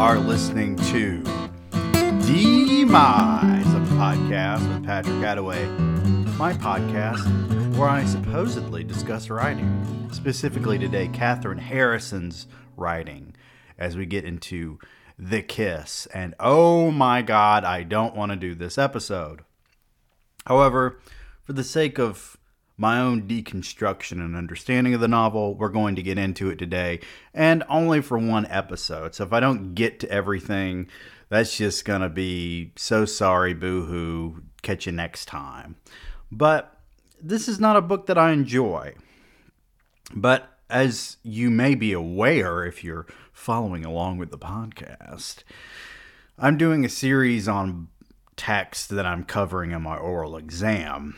are listening to Demise, a podcast with Patrick Attaway, my podcast where I supposedly discuss writing, specifically today Kathryn Harrison's writing, as we get into The Kiss. And oh my god, I don't want to do this episode. However, for the sake of my own deconstruction and understanding of the novel, we're going to get into it today, and only for one episode. So if I don't get to everything, that's just going to be so sorry, boo-hoo, catch you next time. But this is not a book that I enjoy. But as you may be aware, if you're following along with the podcast, I'm doing a series on texts that I'm covering in my oral exam.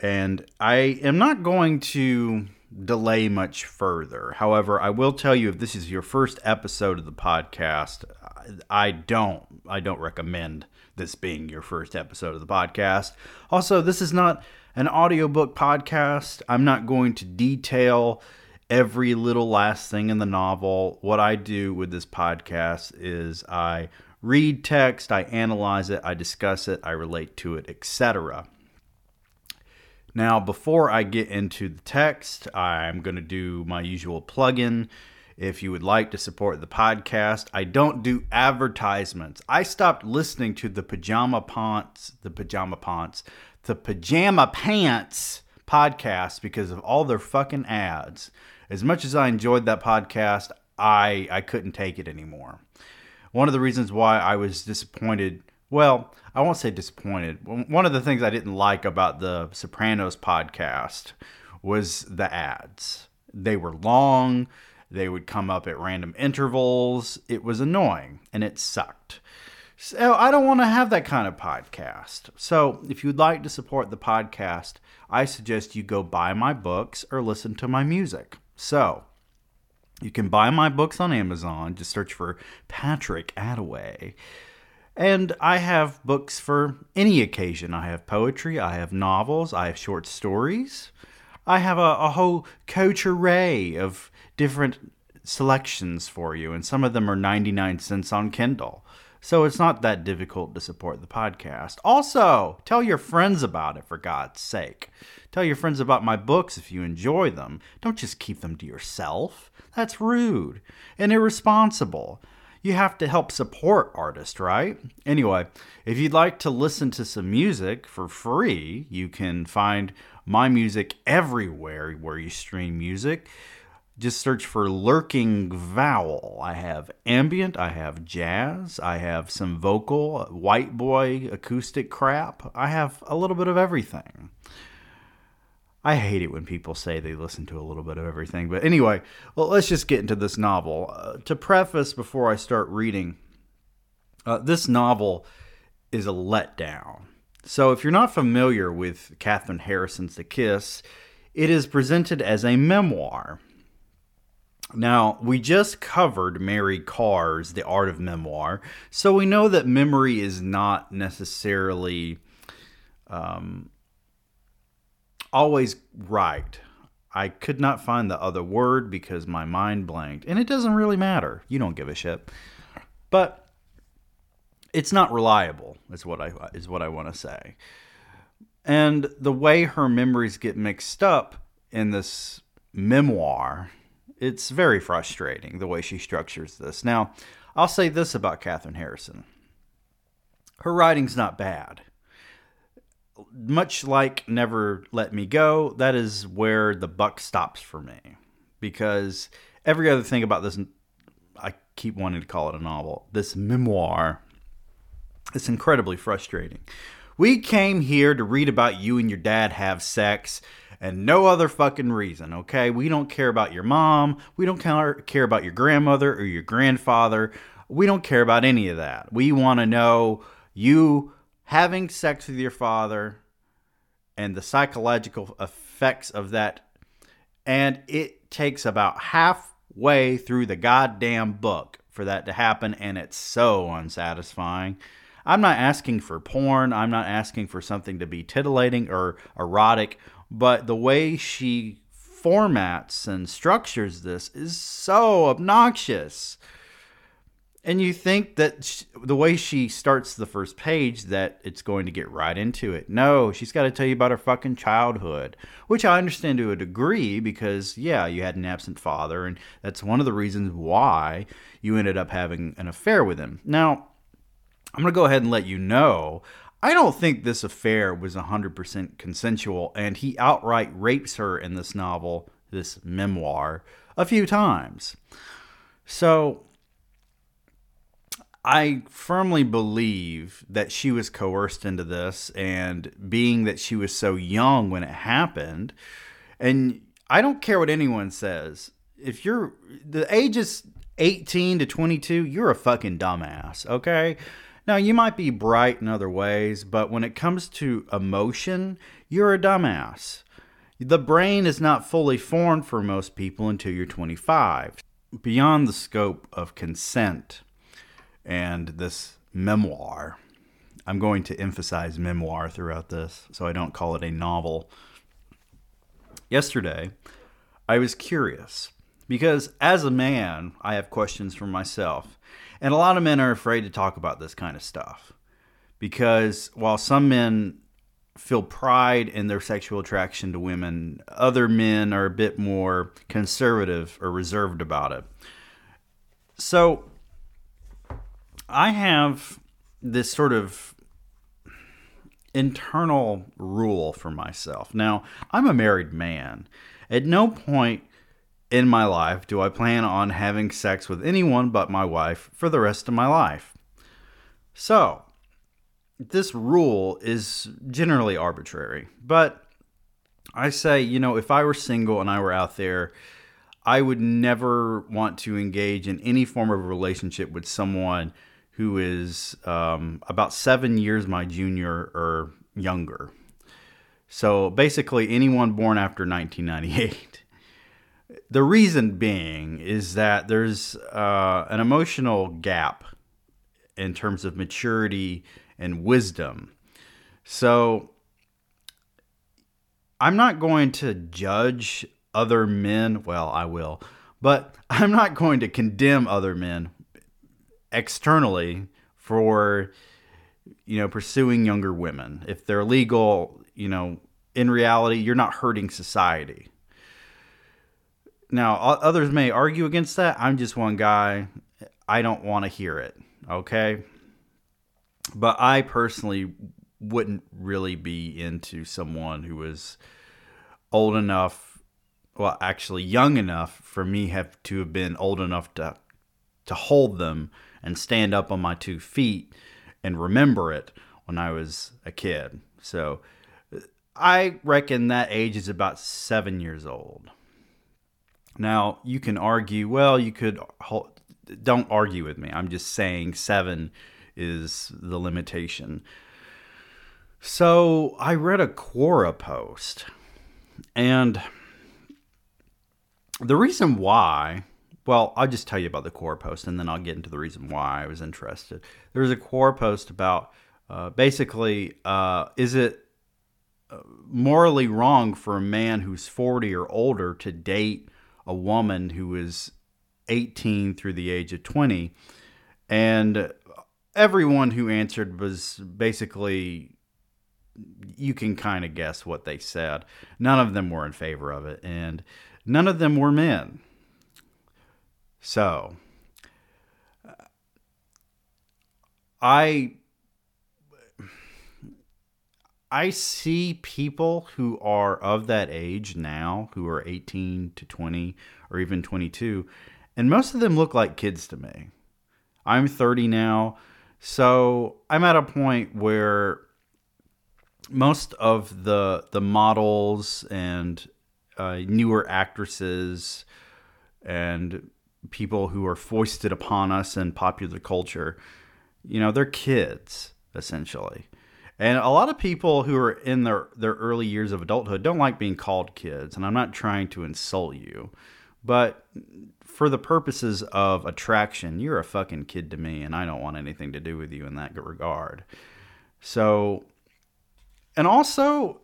And I am not going to delay much further. However, I will tell you, if this is your first episode of the podcast, I don't recommend this being your first episode of the podcast. Also, this is not an audiobook podcast. I'm not going to detail every little last thing in the novel. What I do with this podcast is I read text, I analyze it, I discuss it, I relate to it, etc. Now, before I get into the text, I'm going to do my usual plug-in. If you would like to support the podcast, I don't do advertisements. I stopped listening to the Pajama Pants podcast because of all their fucking ads. As much as I enjoyed that podcast, I couldn't take it anymore. One of the reasons why I was disappointed... Well, I won't say disappointed. One of the things I didn't like about the Sopranos podcast was the ads. They were long. They would come up at random intervals. It was annoying, and it sucked. So I don't want to have that kind of podcast. So if you'd like to support the podcast, I suggest you go buy my books or listen to my music. So you can buy my books on Amazon. Just search for Patrick Attaway. And I have books for any occasion. I have poetry, I have novels, I have short stories. I have a whole coterie of different selections for you, and some of them are 99 cents on Kindle. So it's not that difficult to support the podcast. Also, tell your friends about it, for God's sake. Tell your friends about my books if you enjoy them. Don't just keep them to yourself. That's rude and irresponsible. You have to help support artists, right? Anyway, if you'd like to listen to some music for free, you can find my music everywhere where you stream music. Just search for Lurking Vowel. I have ambient, I have jazz, I have some vocal, white boy, acoustic crap. I have a little bit of everything. I hate it when people say they listen to a little bit of everything. But anyway, well, let's just get into this novel. To preface before I start reading, this novel is a letdown. So if you're not familiar with Kathryn Harrison's The Kiss, it is presented as a memoir. Now, we just covered Mary Carr's The Art of Memoir, so we know that memory is not necessarily... always right. I could not find the other word because my mind blanked. And it doesn't really matter. You don't give a shit. But it's not reliable, is what I want to say. And the way her memories get mixed up in this memoir, it's very frustrating the way she structures this. Now, I'll say this about Kathryn Harrison. Her writing's not bad. Much like Never Let Me Go, that is where the buck stops for me. Because every other thing about this, I keep wanting to call it a novel, this memoir, it's incredibly frustrating. We came here to read about you and your dad have sex and no other fucking reason, okay? We don't care about your mom. We don't care about your grandmother or your grandfather. We don't care about any of that. We want to know you... having sex with your father and the psychological effects of that, and it takes about halfway through the goddamn book for that to happen, and it's so unsatisfying. I'm not asking for porn, I'm not asking for something to be titillating or erotic, but the way she formats and structures this is so obnoxious. And you think that the way she starts the first page that it's going to get right into it. No, she's got to tell you about her fucking childhood, which I understand to a degree because, yeah, you had an absent father, and that's one of the reasons why you ended up having an affair with him. Now, I'm going to go ahead and let you know, I don't think this affair was 100% consensual, and he outright rapes her in this novel, this memoir, a few times. So I firmly believe that she was coerced into this, and being that she was so young when it happened, and I don't care what anyone says, if you're the age is 18 to 22, you're a fucking dumbass, okay? Now, you might be bright in other ways, but when it comes to emotion, you're a dumbass. The brain is not fully formed for most people until you're 25. Beyond the scope of consent and this memoir, I'm going to emphasize memoir throughout this so I don't call it a novel. Yesterday, I was curious because as a man, I have questions for myself. And a lot of men are afraid to talk about this kind of stuff because while some men feel pride in their sexual attraction to women, other men are a bit more conservative or reserved about it. So I have this sort of internal rule for myself. Now, I'm a married man. At no point in my life do I plan on having sex with anyone but my wife for the rest of my life. So, this rule is generally arbitrary. But I say, you know, if I were single and I were out there, I would never want to engage in any form of a relationship with someone who is about 7 years my junior or younger. So basically anyone born after 1998. The reason being is that there's an emotional gap in terms of maturity and wisdom. So I'm not going to judge other men. Well, I will, but I'm not going to condemn other men externally for, you know, pursuing younger women. If they're legal, you know, in reality, you're not hurting society. Now, others may argue against that. I'm just one guy. I don't want to hear it, okay? But I personally wouldn't really be into someone who was old enough, well, actually young enough for me to have been old enough to hold them and stand up on my 2 feet and remember it when I was a kid. So I reckon that age is about 7 years old. Now, you can argue, well, don't argue with me. I'm just saying 7 is the limitation. So I read a Quora post, and the reason why, well, I'll just tell you about the Quora post, and then I'll get into the reason why I was interested. There was a Quora post about is it morally wrong for a man who's 40 or older to date a woman who is 18 through the age of 20? And everyone who answered was basically, you can kind of guess what they said. None of them were in favor of it, and none of them were men. So, I see people who are of that age now, who are 18 to 20 or even 22, and most of them look like kids to me. I'm 30 now, so I'm at a point where most of the models and newer actresses and people who are foisted upon us in popular culture, you know, they're kids, essentially. And a lot of people who are in their early years of adulthood don't like being called kids, and I'm not trying to insult you, but for the purposes of attraction, you're a fucking kid to me, and I don't want anything to do with you in that regard. So, and also,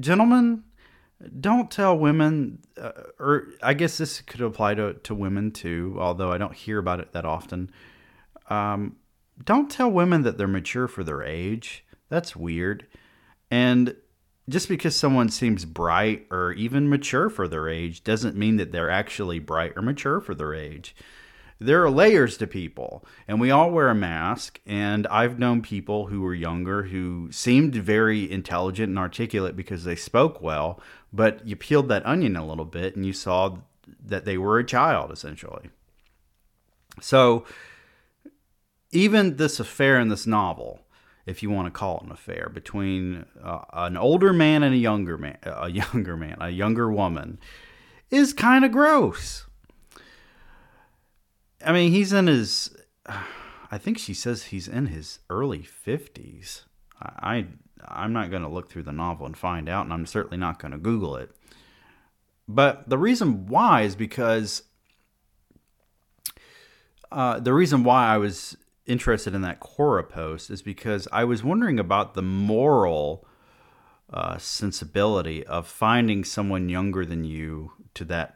gentlemen, don't tell women, or I guess this could apply to women too, although I don't hear about it that often. Don't tell women that they're mature for their age. That's weird. And just because someone seems bright or even mature for their age doesn't mean that they're actually bright or mature for their age. There are layers to people, and we all wear a mask, and I've known people who were younger who seemed very intelligent and articulate because they spoke well, but you peeled that onion a little bit and you saw that they were a child, essentially. So even this affair in this novel, if you want to call it an affair, between an older man and a younger woman, is kind of gross. I mean, he's in his, I think she says he's in his early 50s. I'm not going to look through the novel and find out, and I'm certainly not going to Google it. But the reason why is because, the reason why I was interested in that Quora post is because I was wondering about the moral sensibility of finding someone younger than you to that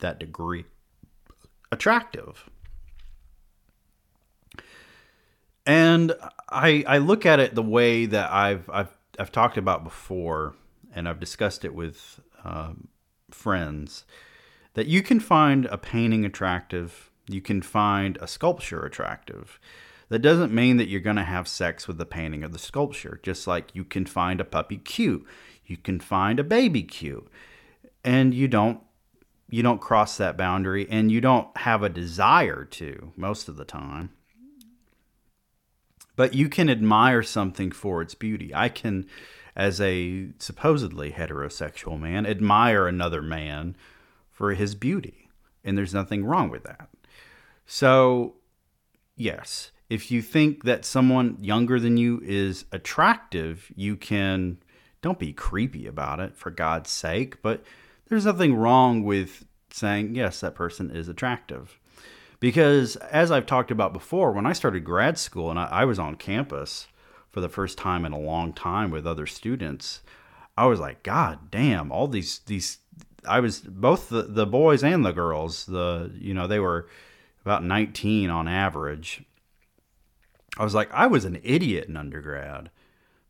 degree attractive. And I look at it the way that I've talked about before, and I've discussed it with friends, that you can find a painting attractive, you can find a sculpture attractive. That doesn't mean that you're going to have sex with the painting or the sculpture, just like you can find a puppy cute, you can find a baby cute, and you don't cross that boundary, and you don't have a desire to most of the time. But you can admire something for its beauty. I can, as a supposedly heterosexual man, admire another man for his beauty. And there's nothing wrong with that. So, yes, if you think that someone younger than you is attractive, you can, don't be creepy about it, for God's sake, but there's nothing wrong with saying, yes, that person is attractive. Because as I've talked about before, when I started grad school and I was on campus for the first time in a long time with other students, I was like, God damn, all these I was, both the boys and the girls, they were about 19 on average. I was like, I was an idiot in undergrad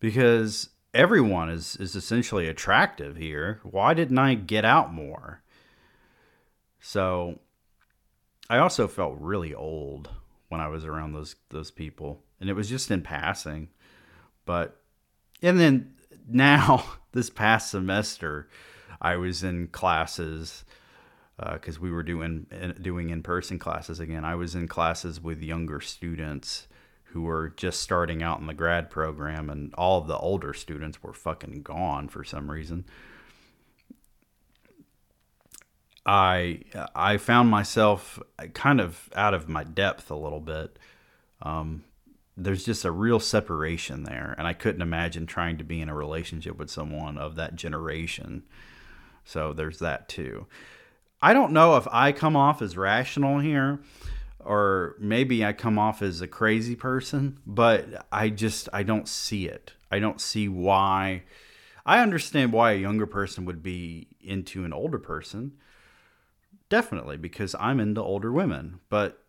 because everyone is essentially attractive here. Why didn't I get out more? So I also felt really old when I was around those people. And it was just in passing. But, and then now, this past semester, I was in classes because we were doing in-person classes again. I was in classes with younger students who were just starting out in the grad program, and all of the older students were fucking gone for some reason. I found myself kind of out of my depth a little bit. There's just a real separation there, and I couldn't imagine trying to be in a relationship with someone of that generation. So there's that too. I don't know if I come off as rational here, or maybe I come off as a crazy person, but I don't see it. I don't see why. I understand why a younger person would be into an older person. Definitely, because I'm into older women. But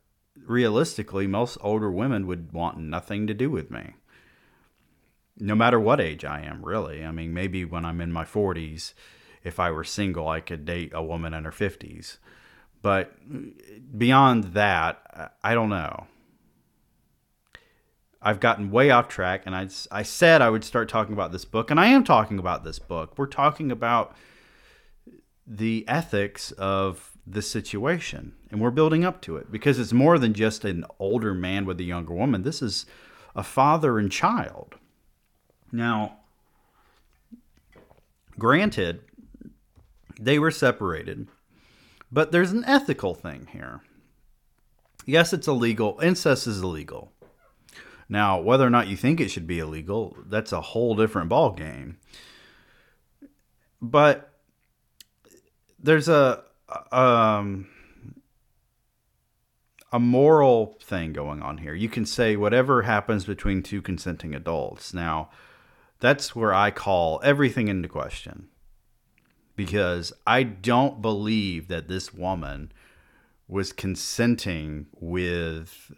realistically, most older women would want nothing to do with me. No matter what age I am, really. I mean, maybe when I'm in my 40s, if I were single, I could date a woman in her 50s. But beyond that, I don't know. I've gotten way off track, and I said I would start talking about this book, and I am talking about this book. We're talking about the ethics of this situation, and we're building up to it, because it's more than just an older man with a younger woman. This is a father and child. Now, granted, they were separated. But there's an ethical thing here. Yes, it's illegal. Incest is illegal. Now, whether or not you think it should be illegal, that's a whole different ballgame. But there's a moral thing going on here. You can say whatever happens between two consenting adults. Now, that's where I call everything into question. because I don't believe that this woman was consenting with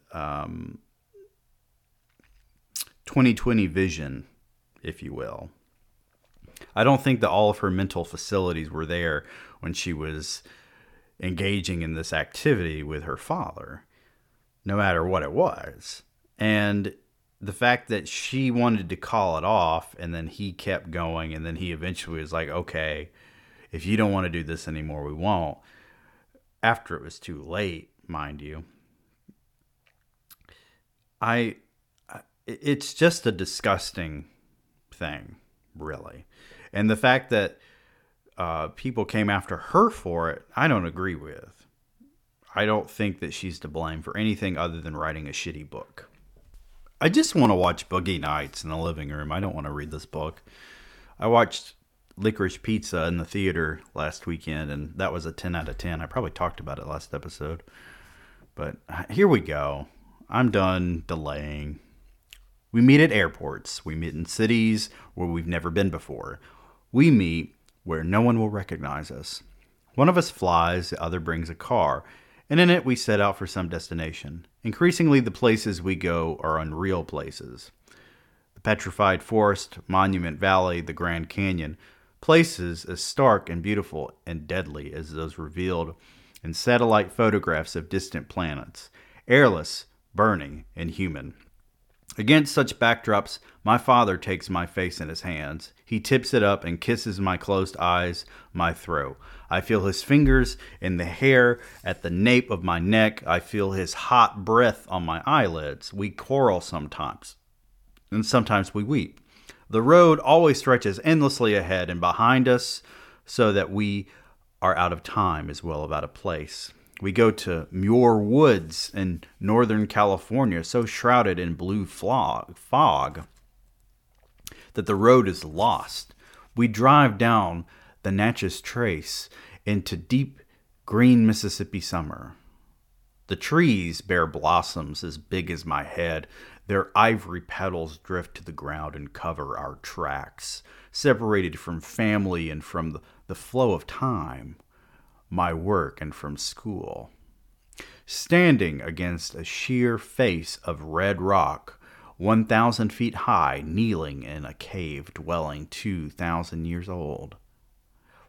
20/20 vision, if you will. I don't think that all of her mental facilities were there when she was engaging in this activity with her father, no matter what it was. And the fact that she wanted to call it off, and then he kept going, and then he eventually was like, okay, if you don't want to do this anymore, we won't. After it was too late, mind you. It's just a disgusting thing, really. And the fact that people came after her for it, I don't agree with. I don't think that she's to blame for anything other than writing a shitty book. I just want to watch Boogie Nights in the living room. I don't want to read this book. I watched Licorice Pizza in the theater last weekend, and that was a 10 out of 10. I probably talked about it last episode. But here we go. I'm done delaying. We meet at airports. We meet in cities where we've never been before. We meet where no one will recognize us. One of us flies, the other brings a car, and in it we set out for some destination. Increasingly, the places we go are unreal places. The Petrified Forest, Monument Valley, the Grand Canyon, places as stark and beautiful and deadly as those revealed in satellite photographs of distant planets, airless, burning, and human. Against such backdrops, my father takes my face in his hands. He tips it up and kisses my closed eyes, my throat. I feel his fingers in the hair at the nape of my neck. I feel his hot breath on my eyelids. We quarrel sometimes, and sometimes we weep. The road always stretches endlessly ahead and behind us so that we are out of time as well as out of place. We go to Muir Woods in Northern California, so shrouded in blue fog that the road is lost. We drive down the Natchez Trace into deep green Mississippi summer. The trees bear blossoms as big as my head. Their ivory petals drift to the ground and cover our tracks, separated from family and from the flow of time, my work, and from school. Standing against a sheer face of red rock, 1,000 feet high, kneeling in a cave dwelling 2,000 years old.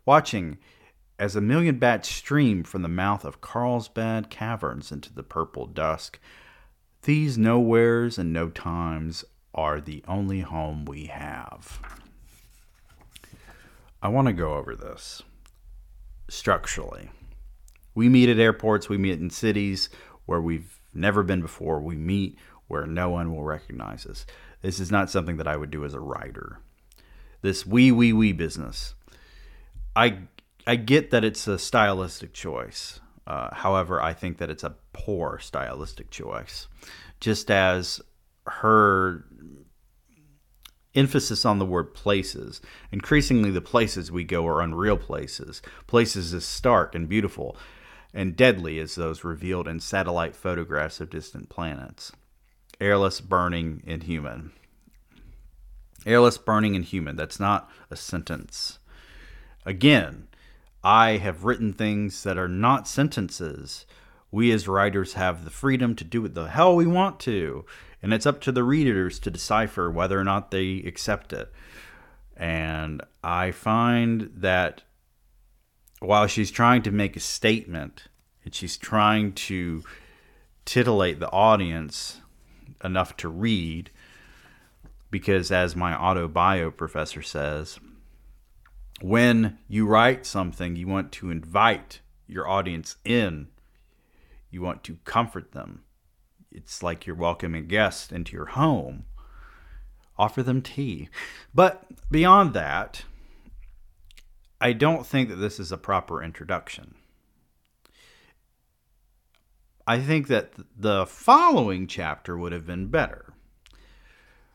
Watching as a million bats stream from the mouth of Carlsbad Caverns into the purple dusk, these nowheres and no times are the only home we have. I want to go over this. Structurally, we meet at airports, we meet in cities where we've never been before, we meet where no one will recognize us. This is not something that I would do as a writer. This we business, I get that it's a stylistic choice. However, I think that it's a poor stylistic choice, just as her emphasis on the word places. Increasingly, the places we go are unreal places. Places as stark and beautiful and deadly as those revealed in satellite photographs of distant planets. Airless, burning, and human. Airless, burning, and human. That's not a sentence. Again, I have written things that are not sentences. We as writers have the freedom to do what the hell we want to. And it's up to the readers to decipher whether or not they accept it. And I find that while she's trying to make a statement and she's trying to titillate the audience enough to read, because as my auto-bio professor says, when you write something, you want to invite your audience in. You want to comfort them. It's like you're welcoming a guest into your home. Offer them tea. But beyond that, I don't think that this is a proper introduction. I think that the following chapter would have been better.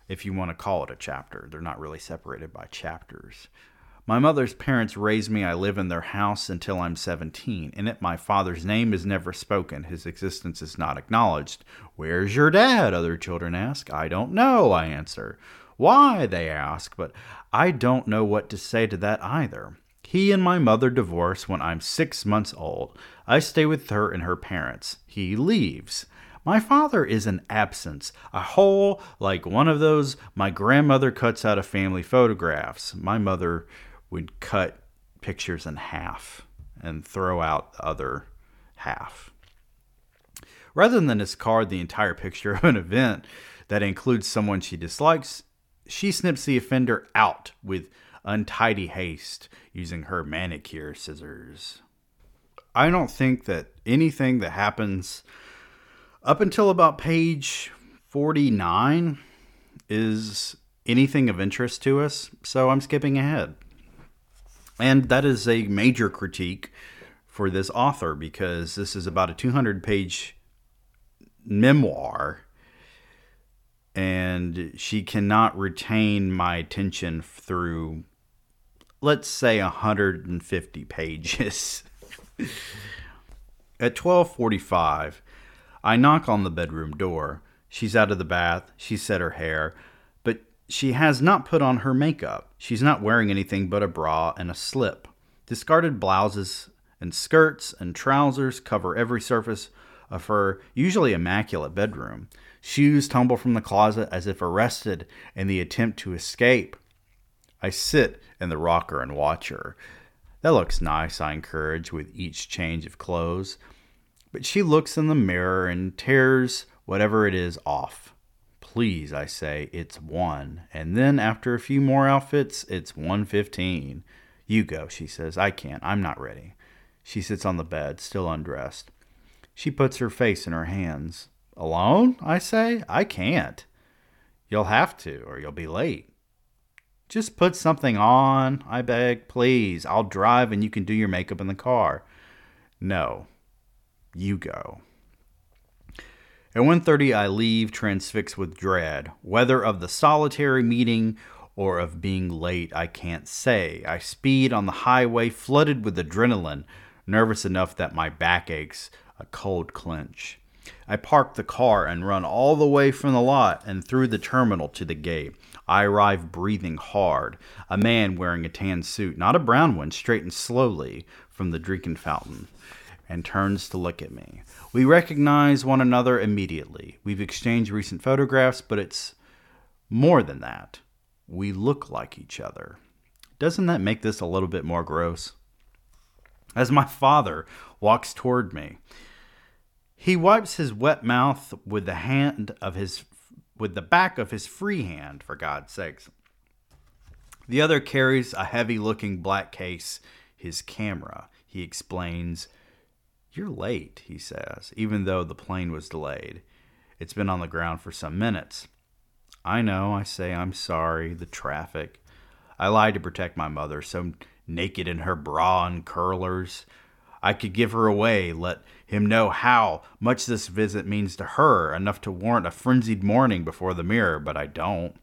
If you want to call it a chapter. They're not really separated by chapters. My mother's parents raised me. I live in their house until I'm 17. In it, my father's name is never spoken. His existence is not acknowledged. Where's your dad? Other children ask. I don't know, I answer. Why, they ask, but I don't know what to say to that either. He and my mother divorce when I'm 6 months old. I stay with her and her parents. He leaves. My father is an absence, a hole like one of those my grandmother cuts out of family photographs. My mother would cut pictures in half and throw out the other half. Rather than discard the entire picture of an event that includes someone she dislikes, she snips the offender out with untidy haste using her manicure scissors. I don't think that anything that happens up until about page 49 is anything of interest to us, so I'm skipping ahead. And that is a major critique for this author, because this is about a 200-page memoir, and she cannot retain my attention through, let's say, 150 pages. At 12:45, I knock on the bedroom door. She's out of the bath. She's set her hair, but she has not put on her makeup. She's not wearing anything but a bra and a slip. Discarded blouses and skirts and trousers cover every surface of her usually immaculate bedroom. Shoes tumble from the closet as if arrested in the attempt to escape. I sit in the rocker and watch her. That looks nice, I encourage, with each change of clothes. But she looks in the mirror and tears whatever it is off. Please, I say, it's 1. And then after a few more outfits, it's 1:15. You go, she says. I can't. I'm not ready. She sits on the bed, still undressed. She puts her face in her hands. Alone, I say? I can't. You'll have to, or you'll be late. Just put something on, I beg. Please, I'll drive and you can do your makeup in the car. No. You go. At 1:30, I leave, transfixed with dread. Whether of the solitary meeting or of being late, I can't say. I speed on the highway, flooded with adrenaline, nervous enough that my back aches, a cold clench. I park the car and run all the way from the lot and through the terminal to the gate. I arrive breathing hard. A man wearing a tan suit, not a brown one, straightens slowly from the drinking fountain and turns to look at me. We recognize one another immediately. We've exchanged recent photographs, but it's more than that. We look like each other. Doesn't that make this a little bit more gross? As my father walks toward me, he wipes his wet mouth with the back of his free hand, for God's sakes. The other carries a heavy-looking black case, his camera. He explains, "You're late," he says, even though the plane was delayed. It's been on the ground for some minutes. I know, I say, I'm sorry, the traffic. I lied to protect my mother, so naked in her bra and curlers. I could give her away, let him know how much this visit means to her, enough to warrant a frenzied mourning before the mirror, but I don't.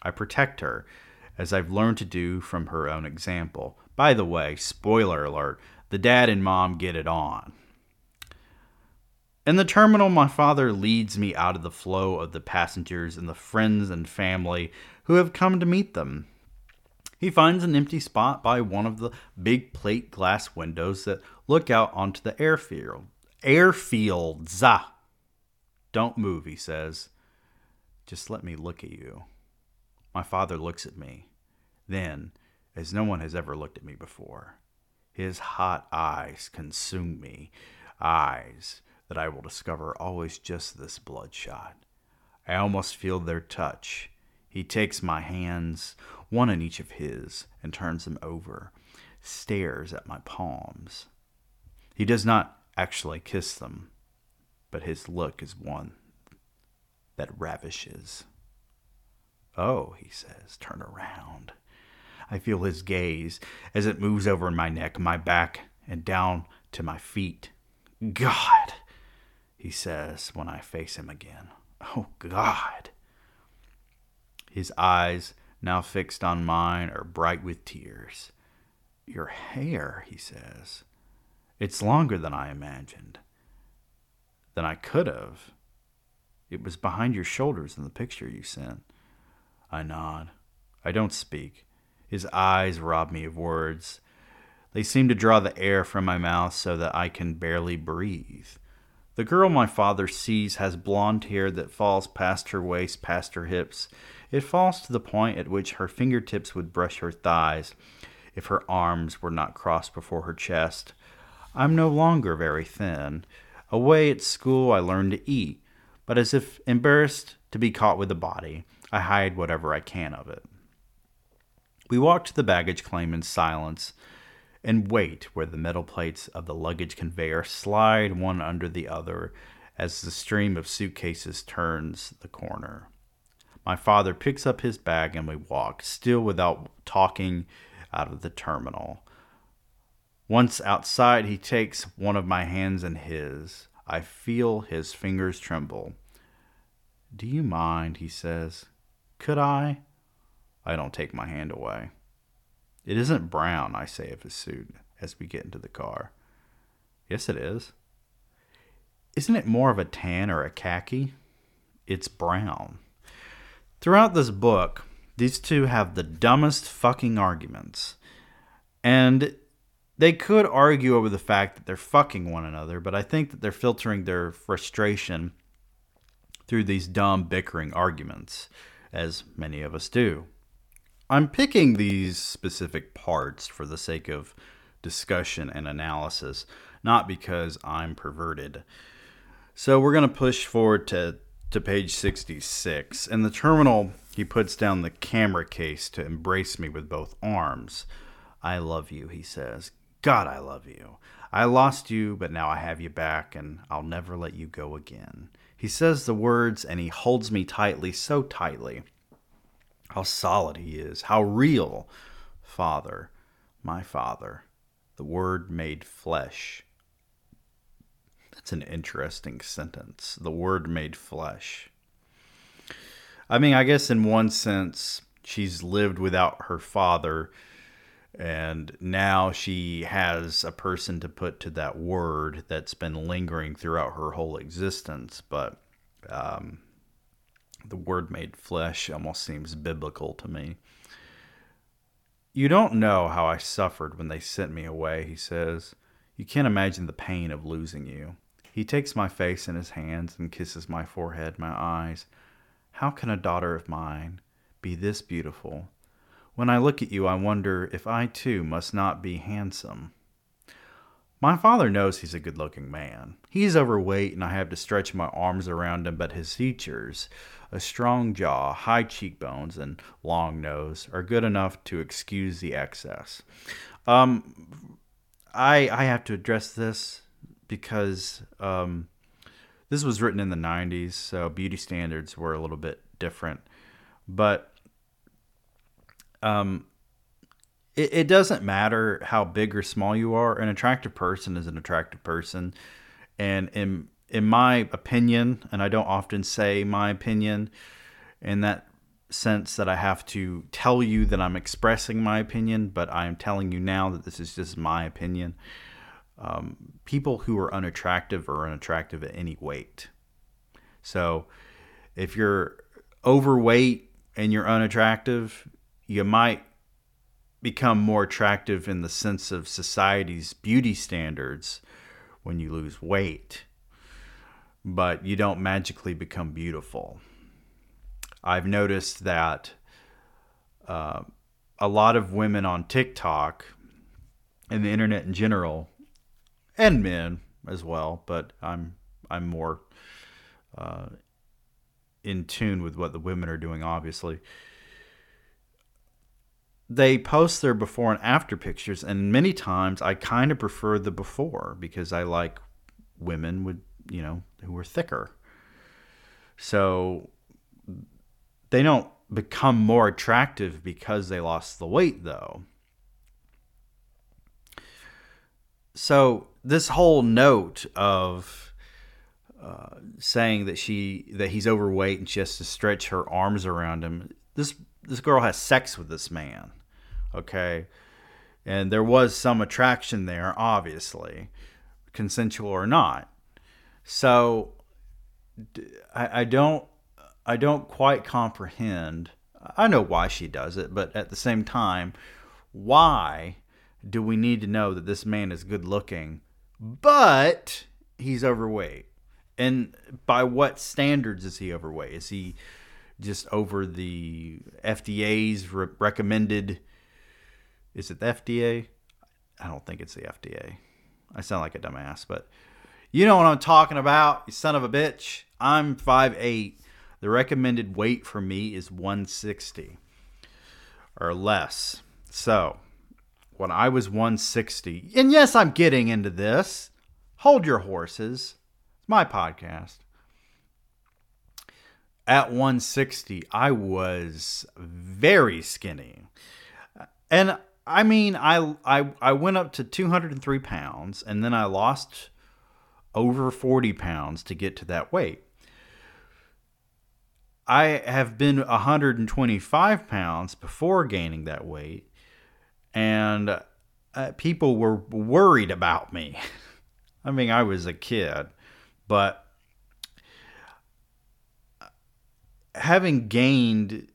I protect her, as I've learned to do from her own example. By the way, spoiler alert, the dad and mom get it on. In the terminal, my father leads me out of the flow of the passengers and the friends and family who have come to meet them. He finds an empty spot by one of the big plate glass windows that look out onto the airfield. Airfields! Don't move, he says. Just let me look at you. My father looks at me. Then, as no one has ever looked at me before, his hot eyes consume me. Eyes that I will discover always just this bloodshot. I almost feel their touch. He takes my hands, one in each of his, and turns them over, stares at my palms. He does not actually kiss them, but his look is one that ravishes. Oh, he says, turn around. I feel his gaze as it moves over my neck, my back, and down to my feet. God, he says when I face him again. Oh, God. His eyes, now fixed on mine, are bright with tears. Your hair, he says. It's longer than I imagined, than I could have. It was behind your shoulders in the picture you sent. I nod. I don't speak. His eyes rob me of words. They seem to draw the air from my mouth so that I can barely breathe. The girl my father sees has blonde hair that falls past her waist, past her hips. It falls to the point at which her fingertips would brush her thighs if her arms were not crossed before her chest. I'm no longer very thin. Away at school, I learned to eat, but as if embarrassed to be caught with a body, I hide whatever I can of it. We walk to the baggage claim in silence and wait where the metal plates of the luggage conveyor slide one under the other as the stream of suitcases turns the corner. My father picks up his bag and we walk, still without talking, out of the terminal. Once outside, he takes one of my hands in his. I feel his fingers tremble. "Do you mind?" he says. "Could I?" I don't take my hand away. "It isn't brown," I say of his suit as we get into the car. "Yes, it is." "Isn't it more of a tan or a khaki?" "It's brown." Throughout this book, these two have the dumbest fucking arguments. And they could argue over the fact that they're fucking one another, but I think that they're filtering their frustration through these dumb bickering arguments, as many of us do. I'm picking these specific parts for the sake of discussion and analysis, not because I'm perverted. So we're going to push forward to page 66. In the terminal, he puts down the camera case to embrace me with both arms. "I love you," he says. "God, I love you. I lost you, but now I have you back, and I'll never let you go again." He says the words, and he holds me tightly, so tightly. How solid he is. How real. Father. My Father. The Word made flesh. That's an interesting sentence. The Word made flesh. I mean, I guess in one sense, she's lived without her father, and now she has a person to put to that word that's been lingering throughout her whole existence. But the word made flesh almost seems biblical to me. "You don't know how I suffered when they sent me away," he says. "You can't imagine the pain of losing you." He takes my face in his hands and kisses my forehead, my eyes. "How can a daughter of mine be this beautiful? When I look at you, I wonder if I too must not be handsome." My father knows he's a good-looking man. He's overweight, and I have to stretch my arms around him, but his features, a strong jaw, high cheekbones, and long nose, are good enough to excuse the excess. I have to address this because this was written in the 90s, so beauty standards were a little bit different. But it doesn't matter how big or small you are. An attractive person is an attractive person. And in my opinion, and I don't often say my opinion in that sense that I have to tell you that I'm expressing my opinion, but I am telling you now that this is just my opinion. People who are unattractive at any weight. So if you're overweight and you're unattractive, you might become more attractive in the sense of society's beauty standards when you lose weight, but you don't magically become beautiful. I've noticed that a lot of women on TikTok and the internet in general, and men as well, but I'm more in tune with what the women are doing, obviously. They post their before and after pictures, and many times I kind of prefer the before because I like women with, who are thicker. So they don't become more attractive because they lost the weight, though. So this whole note of saying that he's overweight and she has to stretch her arms around him, this girl has sex with this man, okay? And there was some attraction there, obviously, consensual or not. So I don't quite comprehend. I know why she does it, but at the same time, why do we need to know that this man is good looking, but he's overweight? And by what standards is he overweight? Is he just over the FDA's recommended? Is it the FDA? I don't think it's the FDA. I sound like a dumbass, but you know what I'm talking about, you son of a bitch. I'm 5'8". The recommended weight for me is 160 or less. So when I was 160, and yes, I'm getting into this. Hold your horses. It's my podcast. At 160, I was very skinny. And I mean, I went up to 203 pounds, and then I lost over 40 pounds to get to that weight. I have been 125 pounds before gaining that weight, and people were worried about me. I mean, I was a kid, but having gained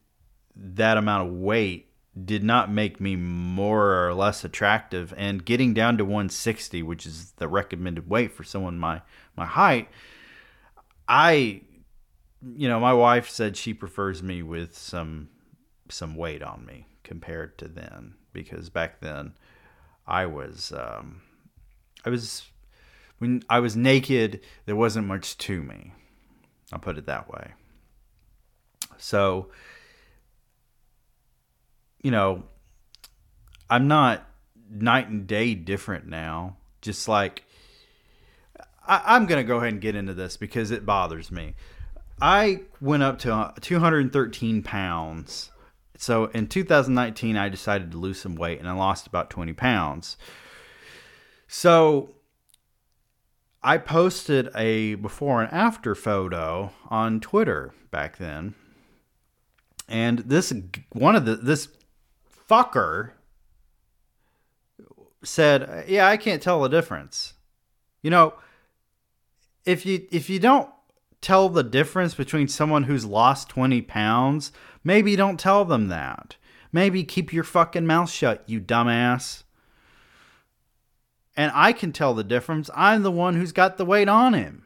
that amount of weight did not make me more or less attractive, and getting down to 160, which is the recommended weight for someone my height, my wife said she prefers me with some weight on me compared to then, because back then when I was naked, there wasn't much to me. I'll put it that way. So, I'm not night and day different now. Just like, I'm going to go ahead and get into this because it bothers me. I went up to 213 pounds. So in 2019, I decided to lose some weight, and I lost about 20 pounds. So I posted a before and after photo on Twitter back then. And this fucker said, yeah, I can't tell the difference. If you don't tell the difference between someone who's lost 20 pounds, maybe don't tell them that. Maybe keep your fucking mouth shut, you dumbass. And I can tell the difference. I'm the one who's got the weight on him.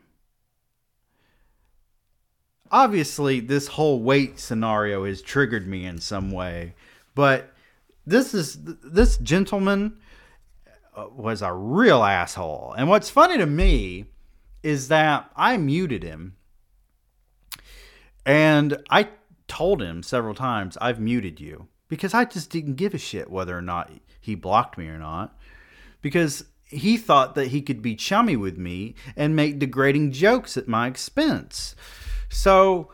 Obviously, this whole weight scenario has triggered me in some way, but this gentleman was a real asshole. And what's funny to me is that I muted him, and I told him several times, I've muted you, because I just didn't give a shit whether or not he blocked me or not, because he thought that he could be chummy with me and make degrading jokes at my expense. So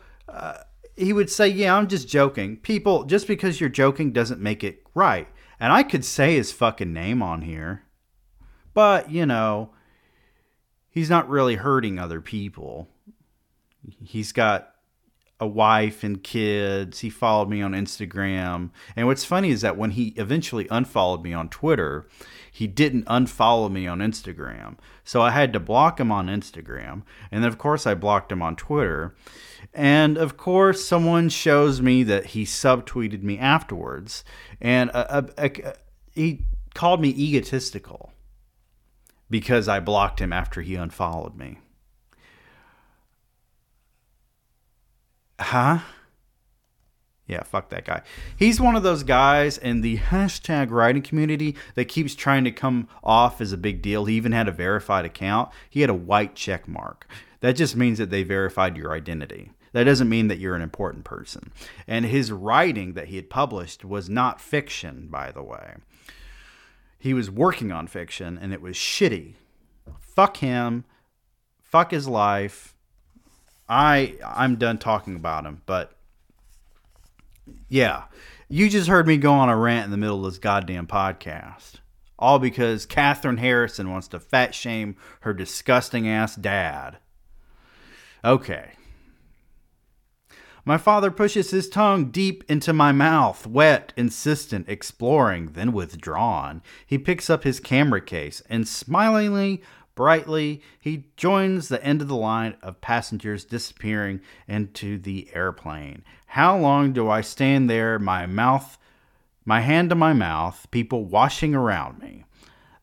he would say, yeah, I'm just joking. People, just because you're joking doesn't make it right. And I could say his fucking name on here, but he's not really hurting other people. He's got a wife and kids. He followed me on Instagram. And what's funny is that when he eventually unfollowed me on Twitter, he didn't unfollow me on Instagram. So I had to block him on Instagram. And of course I blocked him on Twitter. And of course someone shows me that he subtweeted me afterwards. And he called me egotistical because I blocked him after he unfollowed me. Huh? Yeah, fuck that guy. He's one of those guys in the hashtag writing community that keeps trying to come off as a big deal. He even had a verified account. He had a white check mark. That just means that they verified your identity. That doesn't mean that you're an important person. And his writing that he had published was not fiction, by the way. He was working on fiction, and it was shitty. Fuck him. Fuck his life. I'm done talking about him, but yeah, you just heard me go on a rant in the middle of this goddamn podcast, all because Kathryn Harrison wants to fat shame her disgusting ass dad. Okay. My father pushes his tongue deep into my mouth, wet, insistent, exploring, then withdrawn. He picks up his camera case and smilingly, brightly, he joins the end of the line of passengers disappearing into the airplane. How long do I stand there, my mouth my hand to my mouth, people washing around me.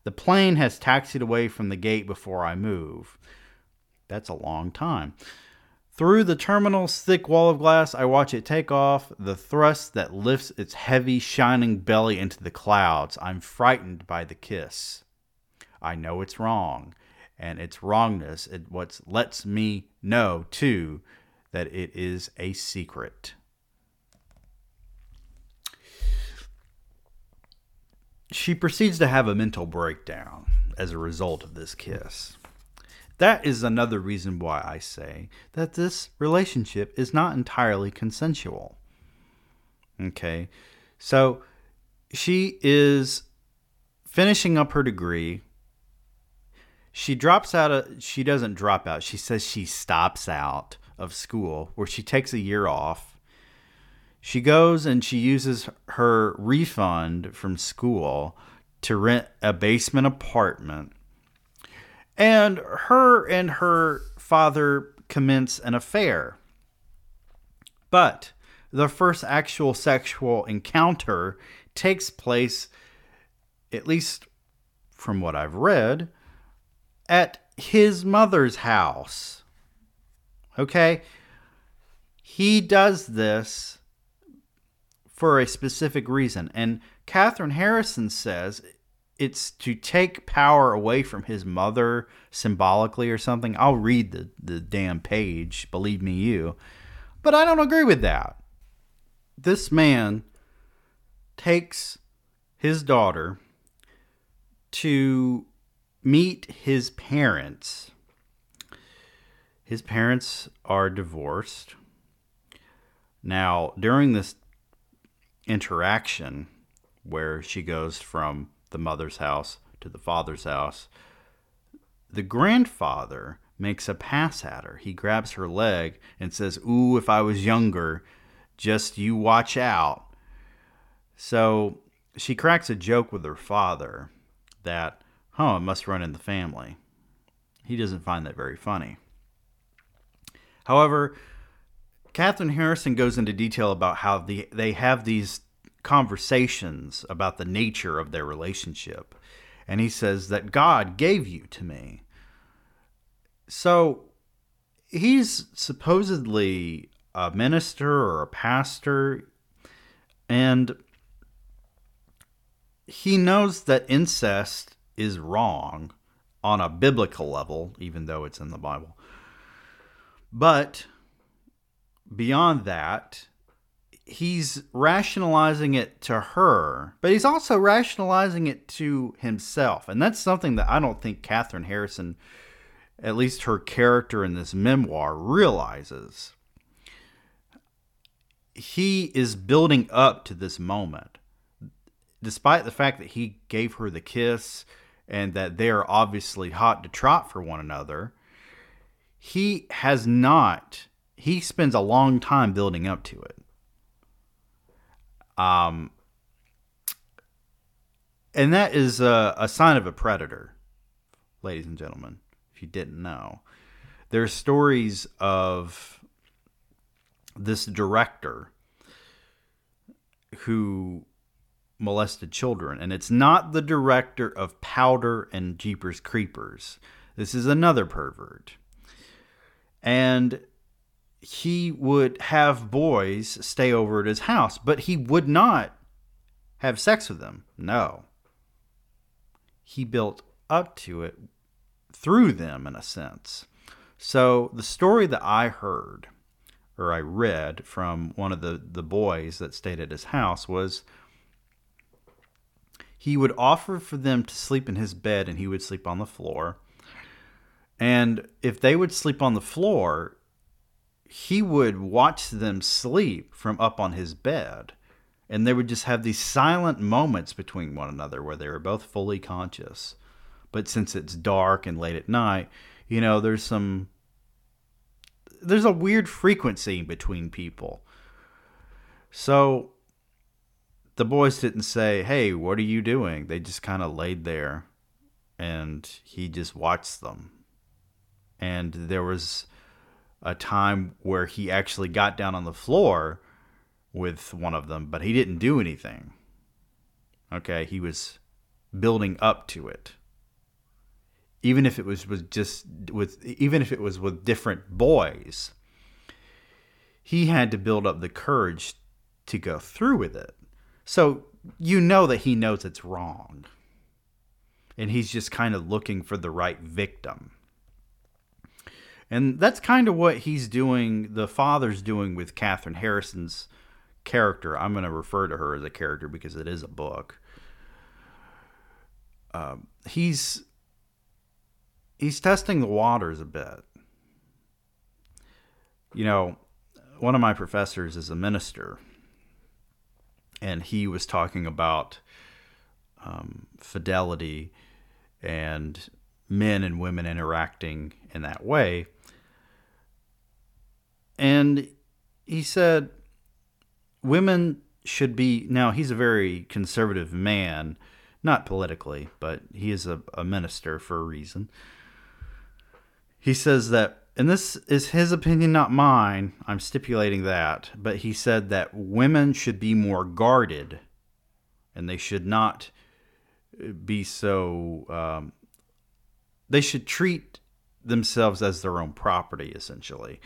The plane has taxied away from the gate before I move. That's a long time. Through the terminal's thick wall of glass, I watch it take off, the thrust that lifts its heavy, shining belly into the clouds. I'm frightened by the kiss. I know it's wrong, and its wrongness is what lets me know, too, that it is a secret. She proceeds to have a mental breakdown as a result of this kiss. That is another reason why I say that this relationship is not entirely consensual. Okay, so she is finishing up her degree. She drops out of, she doesn't drop out. She says she stops out of school, where she takes a year off. She goes and she uses her refund from school to rent a basement apartment. And her father commence an affair. But the first actual sexual encounter takes place, at least from what I've read, at his mother's house. Okay? He does this for a specific reason. And Kathryn Harrison says it's to take power away from his mother symbolically or something. I'll read the damn page, believe me you. But I don't agree with that. This man takes his daughter to meet his parents. His parents are divorced. Now, during this interaction where she goes from the mother's house to the father's house, the grandfather makes a pass at her. He grabs her leg and says, "Ooh, if I was younger, just you watch out." So she cracks a joke with her father that, "Oh, it must run in the family." He doesn't find that very funny. However, Kathryn Harrison goes into detail about how they have these conversations about the nature of their relationship. And he says that God gave you to me. So he's supposedly a minister or a pastor, and he knows that incest is wrong on a biblical level, even though it's in the Bible. But beyond that, he's rationalizing it to her, but he's also rationalizing it to himself. And that's something that I don't think Kathryn Harrison, at least her character in this memoir, realizes. He is building up to this moment. Despite the fact that he gave her the kiss and that they are obviously hot to trot for one another, he has not. He spends a long time building up to it. And that is a sign of a predator, ladies and gentlemen, if you didn't know. There are stories of this director who molested children, and it's not the director of Powder and Jeepers Creepers. This is another pervert. And he would have boys stay over at his house, but he would not have sex with them. No. He built up to it through them, in a sense. So the story that I heard, or I read, from one of the boys that stayed at his house was he would offer for them to sleep in his bed, and he would sleep on the floor. And if they would sleep on the floor, he would watch them sleep from up on his bed, and they would just have these silent moments between one another where they were both fully conscious. But since it's dark and late at night, you know, there's a weird frequency between people. So the boys didn't say, "Hey, what are you doing?" They just kind of laid there, and he just watched them. And there was a time where he actually got down on the floor with one of them, but he didn't do anything. Okay, he was building up to it. Even if it was just with, even if it was with different boys, he had to build up the courage to go through with it. So you know that he knows it's wrong, and he's just kind of looking for the right victim. And that's kind of what he's doing, the father's doing with Kathryn Harrison's character. I'm going to refer to her as a character because it is a book. He's testing the waters a bit. You know, one of my professors is a minister, and he was talking about fidelity and men and women interacting in that way. And he said women should be, now he's a very conservative man, not politically, but he is a minister for a reason. He says that, and this is his opinion, not mine, I'm stipulating that, but he said that women should be more guarded and they should not be so, they should treat themselves as their own property, essentially.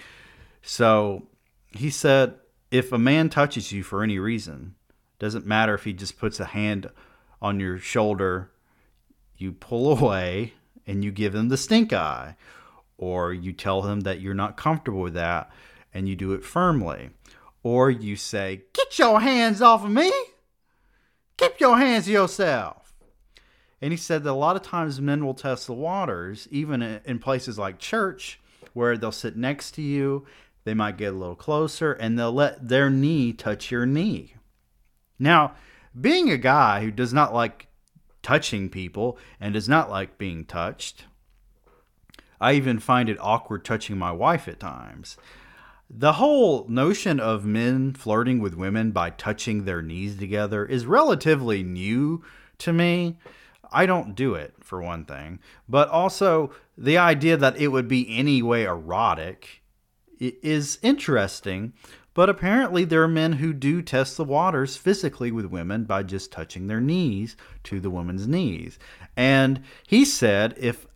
So he said, if a man touches you for any reason, doesn't matter if he just puts a hand on your shoulder, you pull away and you give him the stink eye, or you tell him that you're not comfortable with that and you do it firmly, or you say, get your hands off of me, keep your hands to yourself. And he said that a lot of times men will test the waters, even in places like church, where they'll sit next to you, they might get a little closer, and they'll let their knee touch your knee. Now, being a guy who does not like touching people and does not like being touched, I even find it awkward touching my wife at times. The whole notion of men flirting with women by touching their knees together is relatively new to me. I don't do it, for one thing, but also the idea that it would be any way erotic is interesting. But apparently there are men who do test the waters physically with women by just touching their knees to the woman's knees. And he said, if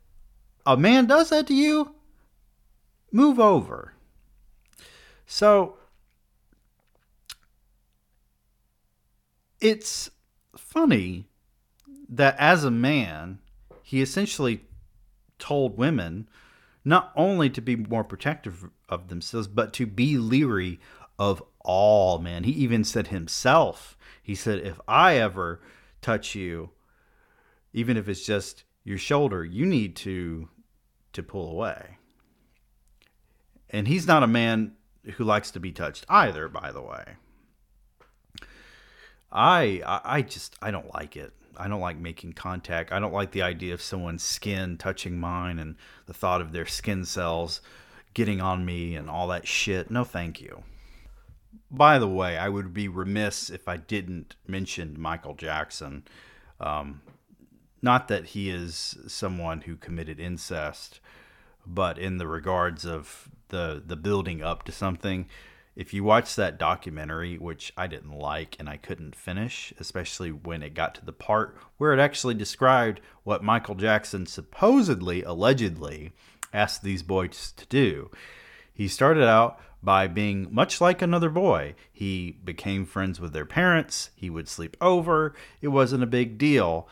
a man does that to you, move over. So it's funny that as a man, he essentially told women not only to be more protective of themselves, but to be leery of all men. He even said himself, he said, if I ever touch you, even if it's just your shoulder, you need to pull away. And he's not a man who likes to be touched either, by the way. I don't like it. I don't like making contact. I don't like the idea of someone's skin touching mine and the thought of their skin cells getting on me and all that shit. No, thank you. By the way, I would be remiss if I didn't mention Michael Jackson. Not that he is someone who committed incest, but in the regards of the building up to something. If you watch that documentary, which I didn't like and I couldn't finish, especially when it got to the part where it actually described what Michael Jackson supposedly, allegedly, asked these boys to do. He started out by being much like another boy. He became friends with their parents. He would sleep over. It wasn't a big deal.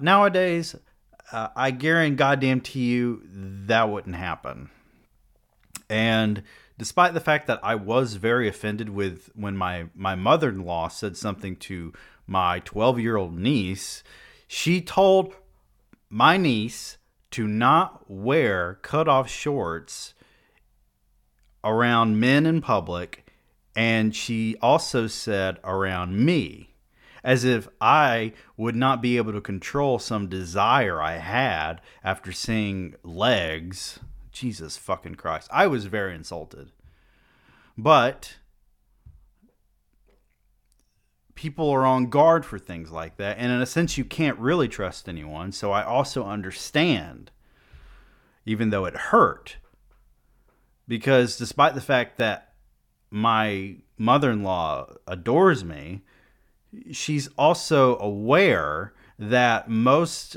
Nowadays, I guarantee goddamn to you, that wouldn't happen. And despite the fact that I was very offended with when my mother-in-law said something to my 12-year-old niece, she told my niece to not wear cut-off shorts around men in public, and she also said around me, as if I would not be able to control some desire I had after seeing legs. Jesus fucking Christ. I was very insulted. But people are on guard for things like that. And in a sense, you can't really trust anyone. So I also understand, even though it hurt. Because despite the fact that my mother-in-law adores me, she's also aware that most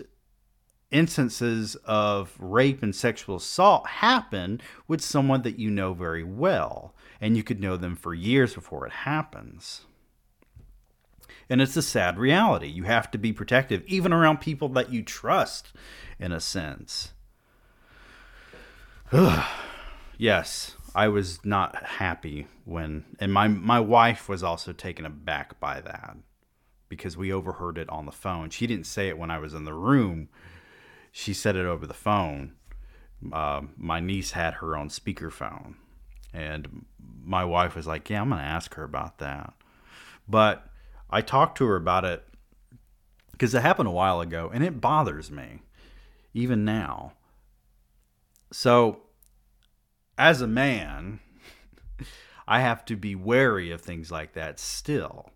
instances of rape and sexual assault happen with someone that you know very well, and you could know them for years before it happens. And it's a sad reality. You have to be protective, even around people that you trust, in a sense. Yes, I was not happy when... And my wife was also taken aback by that, because we overheard it on the phone. She didn't say it when I was in the room. She said it over the phone. My niece had her own speakerphone. And my wife was like, yeah, I'm going to ask her about that. But I talked to her about it because it happened a while ago, and it bothers me even now. So as a man, I have to be wary of things like that still.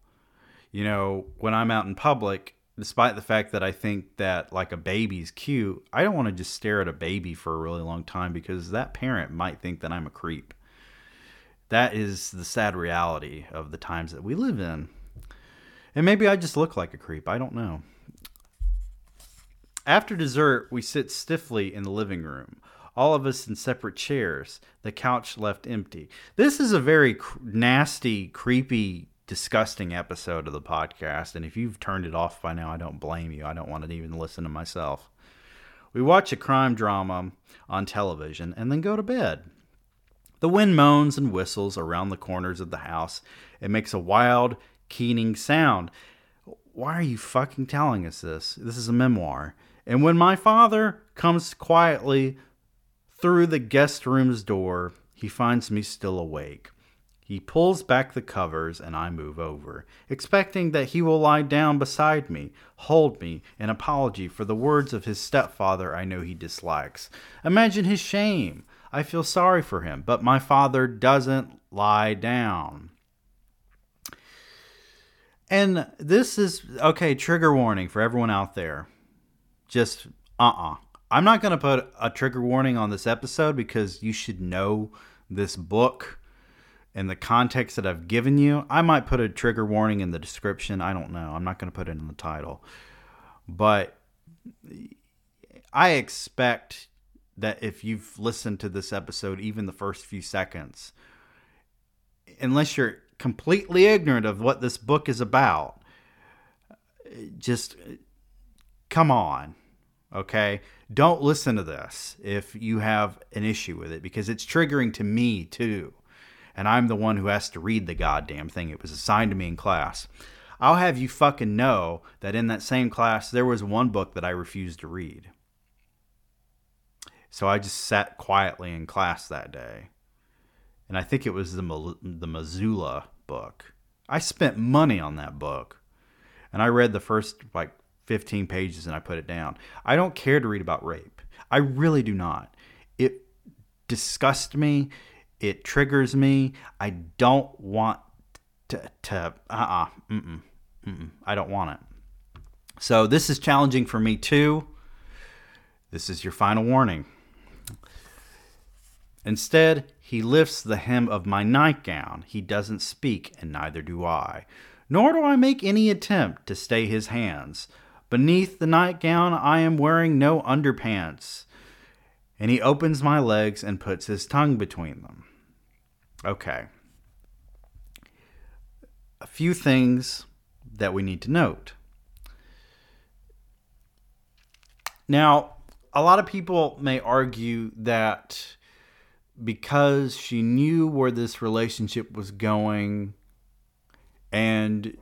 You know, when I'm out in public, despite the fact that I think that like a baby's cute, I don't want to just stare at a baby for a really long time, because that parent might think that I'm a creep. That is the sad reality of the times that we live in. And maybe I just look like a creep. I don't know. After dessert, we sit stiffly in the living room, all of us in separate chairs, the couch left empty. This is a very nasty, creepy, disgusting episode of the podcast. And if you've turned it off by now, I don't blame you. I don't want to even listen to myself. We watch a crime drama on television and then go to bed. The wind moans and whistles around the corners of the house. It makes a wild, keening sound. Why are you fucking telling us this? This is a memoir. And when my father comes quietly through the guest room's door, he finds me still awake. He pulls back the covers and I move over, expecting that he will lie down beside me, hold me, an apology for the words of his stepfather I know he dislikes. Imagine his shame. I feel sorry for him, but my father doesn't lie down. And this is, okay, trigger warning for everyone out there. Just, I'm not going to put a trigger warning on this episode because you should know this book and the context that I've given you. I might put a trigger warning in the description. I don't know. I'm not going to put it in the title. But I expect that if you've listened to this episode, even the first few seconds, unless you're completely ignorant of what this book is about, just come on, okay? Don't listen to this if you have an issue with it, because it's triggering to me too, and I'm the one who has to read the goddamn thing. It was assigned to me in class. I'll have you fucking know that in that same class there was one book that I refused to read, so I just sat quietly in class that day. And I think it was the Missoula book. I spent money on that book. And I read the first, 15 pages and I put it down. I don't care to read about rape. I really do not. It disgusts me. It triggers me. I don't want I don't want it. So this is challenging for me too. This is your final warning. Instead, he lifts the hem of my nightgown. He doesn't speak, and neither do I. Nor do I make any attempt to stay his hands. Beneath the nightgown, I am wearing no underpants. And he opens my legs and puts his tongue between them. Okay. A few things that we need to note. Now, a lot of people may argue that because she knew where this relationship was going and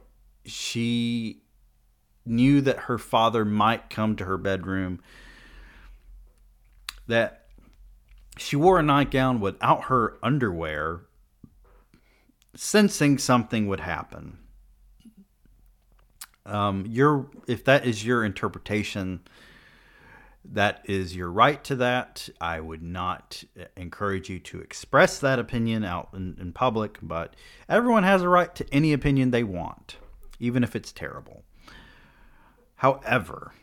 she knew that her father might come to her bedroom, that she wore a nightgown without her underwear, sensing something would happen. If that is your interpretation, that is your right to that. I would not encourage you to express that opinion out in public, but everyone has a right to any opinion they want, even if it's terrible. However,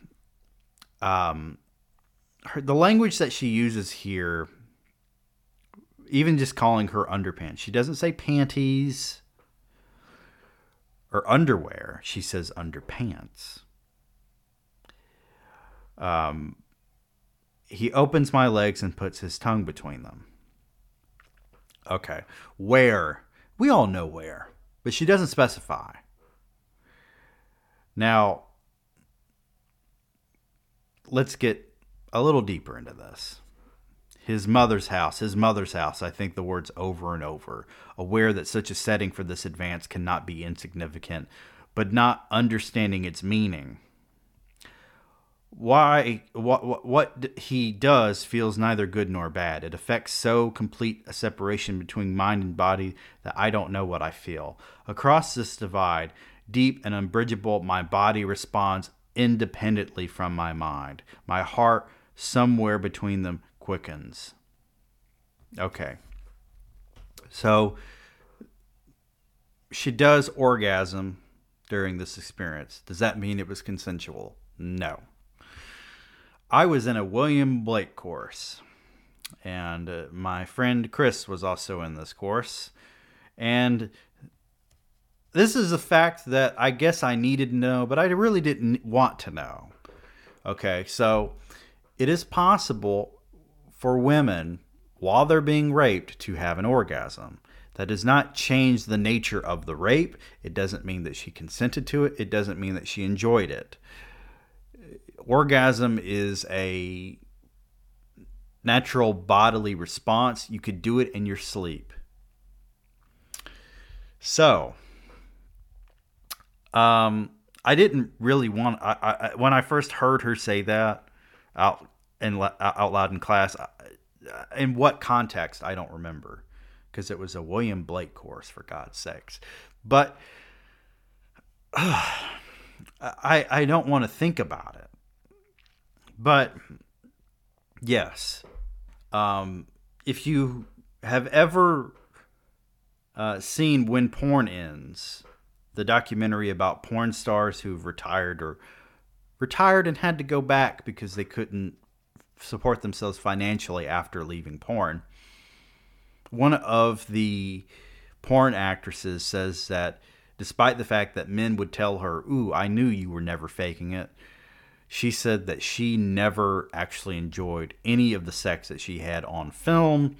the language that she uses here, even just calling her underpants, she doesn't say panties. or underwear. She says underpants. He opens my legs and puts his tongue between them. Okay. Where? We all know where. But she doesn't specify. Now, let's get a little deeper into this. His mother's house. I think the words over and over. Aware that such a setting for this advance cannot be insignificant, but not understanding its meaning. Why? What he does feels neither good nor bad. It affects so complete a separation between mind and body that I don't know what I feel. Across this divide, deep and unbridgeable, my body responds independently from my mind. My heart, somewhere between them, quickens. Okay. So, she does orgasm during this experience. Does that mean it was consensual? No. I was in a William Blake course, and my friend Chris was also in this course, and this is a fact that I guess I needed to know, but I really didn't want to know. Okay, so it is possible for women, while they're being raped, to have an orgasm. That does not change the nature of the rape. It doesn't mean that she consented to it. It doesn't mean that she enjoyed it. Orgasm is a natural bodily response. You could do it in your sleep. So, I didn't really want. I when I first heard her say that out loud in class, in what context I don't remember, because it was a William Blake course, for God's sakes. But I don't want to think about it. But, yes, if you have ever seen When Porn Ends, the documentary about porn stars who've retired and had to go back because they couldn't support themselves financially after leaving porn, one of the porn actresses says that despite the fact that men would tell her, "Ooh, I knew you were never faking it," she said that she never actually enjoyed any of the sex that she had on film,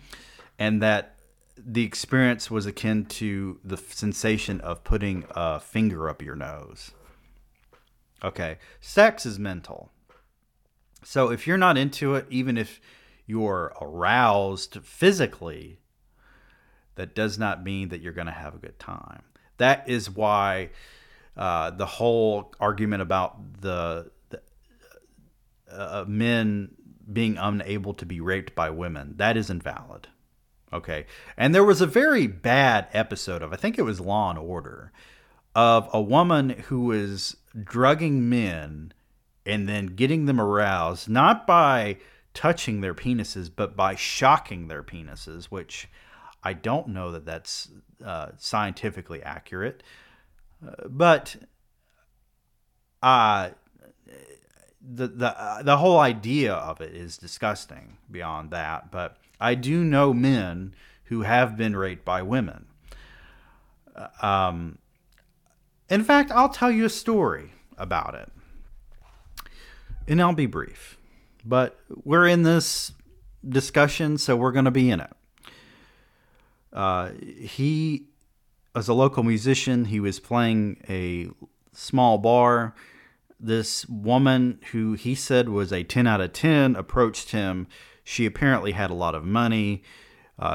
and that the experience was akin to the sensation of putting a finger up your nose. Okay, sex is mental. So if you're not into it, even if you're aroused physically, that does not mean that you're going to have a good time. That is why the whole argument about men being unable to be raped by women, that is invalid. Okay. And there was a very bad episode of, I think it was Law and Order, of a woman who was drugging men and then getting them aroused, not by touching their penises, but by shocking their penises, which I don't know that that's scientifically accurate. The whole idea of it is disgusting beyond that, but I do know men who have been raped by women. In fact, I'll tell you a story about it, and I'll be brief, but we're in this discussion, so we're going to be in it. He was a local musician. He was playing a small bar. This woman, who he said was a 10 out of 10, approached him. She apparently had a lot of money.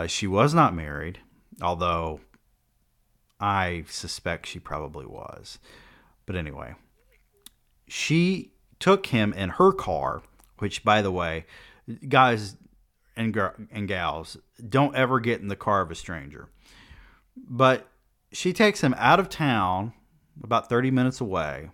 She was not married, although I suspect she probably was. But anyway, she took him in her car, which, by the way, guys and gals, don't ever get in the car of a stranger. But she takes him out of town, about 30 minutes away.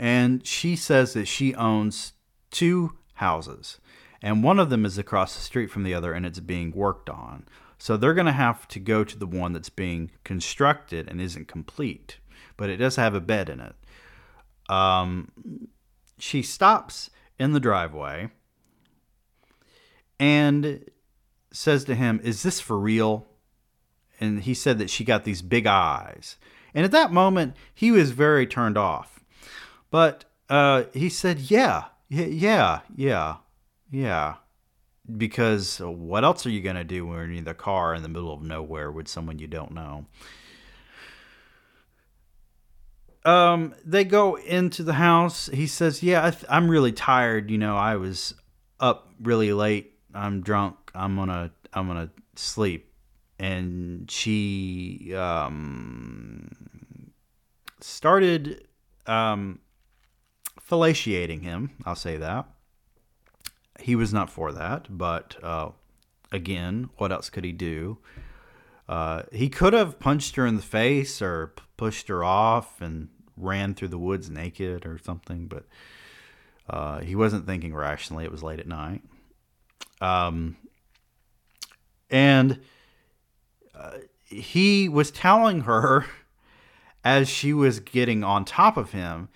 And she says that she owns 2 houses. And one of them is across the street from the other, and it's being worked on. So they're going to have to go to the one that's being constructed and isn't complete. But it does have a bed in it. She stops in the driveway and says to him, "Is this for real?" And he said that she got these big eyes. And at that moment, he was very turned off. But he said, yeah. Because what else are you going to do when you're in the car in the middle of nowhere with someone you don't know? They go into the house. He says, yeah, I'm really tired. You know, I was up really late. I'm drunk. I'm gonna sleep. And she, started, fellatiating him. I'll say that. He was not for that, but, again, what else could he do? He could have punched her in the face or pushed her off and ran through the woods naked or something, but he wasn't thinking rationally. It was late at night. And he was telling her as she was getting on top of him,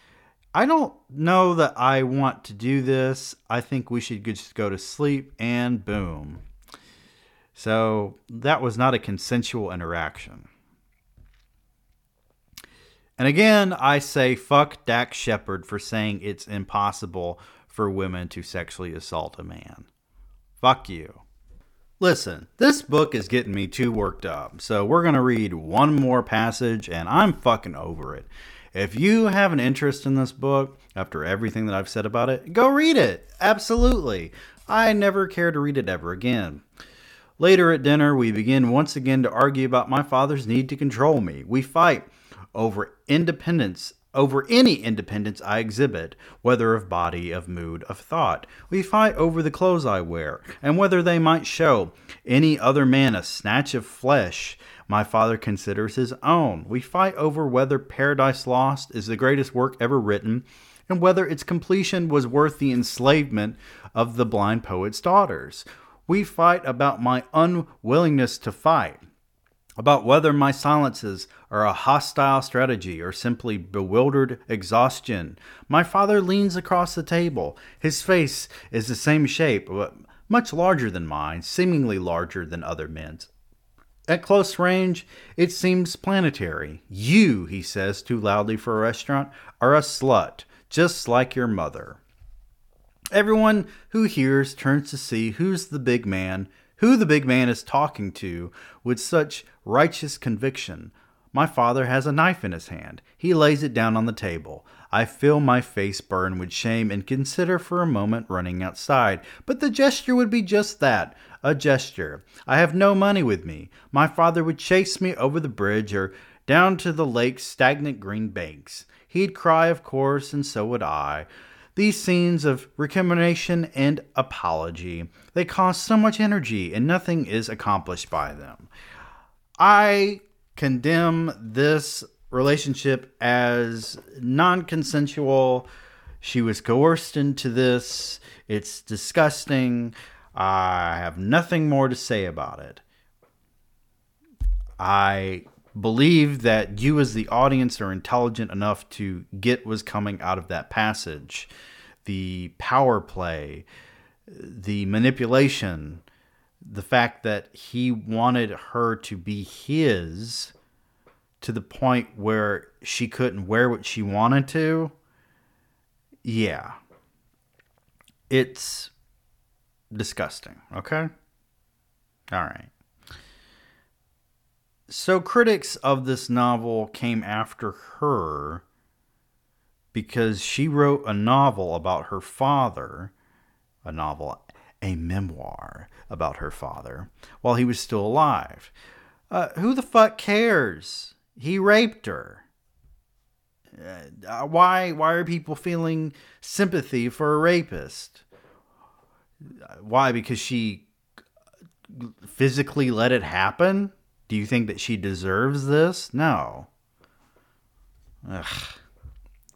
I don't know that I want to do this. I think we should just go to sleep, and boom. So that was not a consensual interaction. And again, I say fuck Dax Shepard for saying it's impossible for women to sexually assault a man. Fuck you. Listen, this book is getting me too worked up, so we're going to read one more passage, and I'm fucking over it. If you have an interest in this book, after everything that I've said about it, go read it. Absolutely. I never care to read it ever again. Later at dinner, we begin once again to argue about my father's need to control me. We fight over independence, over any independence I exhibit, whether of body, of mood, of thought. We fight over the clothes I wear, and whether they might show any other man a snatch of flesh my father considers his own. We fight over whether Paradise Lost is the greatest work ever written, and whether its completion was worth the enslavement of the blind poet's daughters. We fight about my unwillingness to fight, about whether my silences are a hostile strategy or simply bewildered exhaustion. My father leans across the table. His face is the same shape, but much larger than mine, seemingly larger than other men's. At close range, it seems planetary. You, he says too loudly for a restaurant, are a slut, just like your mother. Everyone who hears turns to see who the big man is talking to with such righteous conviction. My father has a knife in his hand. He lays it down on the table. I feel my face burn with shame and consider for a moment running outside. But the gesture would be just that, a gesture. I have no money with me. My father would chase me over the bridge or down to the lake's stagnant green banks. He'd cry, of course, and so would I. These scenes of recrimination and apology, they cost so much energy and nothing is accomplished by them. I condemn this relationship as non-consensual. She was coerced into this. It's disgusting. I have nothing more to say about it. I believe that you as the audience are intelligent enough to get what's coming out of that passage. The power play, the manipulation, the fact that he wanted her to be his to the point where she couldn't wear what she wanted to. Yeah. It's disgusting. Okay. All right. So critics of this novel came after her because she wrote a novel about her father, a memoir about her father, while he was still alive. Who the fuck cares? He raped her. Why are people feeling sympathy for a rapist? Why? Because she physically let it happen? Do you think that she deserves this? No. Ugh.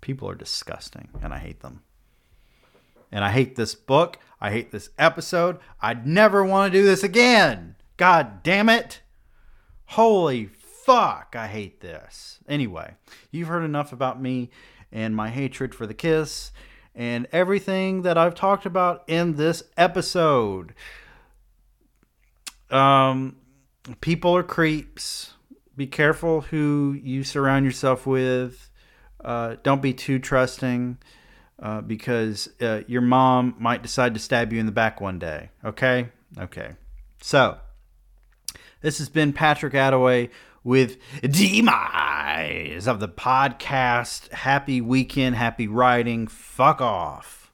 People are disgusting, and I hate them. And I hate this book. I hate this episode. I'd never want to do this again. God damn it. Holy fuck, I hate this. Anyway, you've heard enough about me and my hatred for The Kiss and everything that I've talked about in this episode. People are creeps. be careful who you surround yourself with. Don't be too trusting because your mom might decide to stab you in the back one day. Okay? Okay. So, this has been Patrick Attaway with Demise of the podcast. Happy weekend. Happy writing. Fuck off.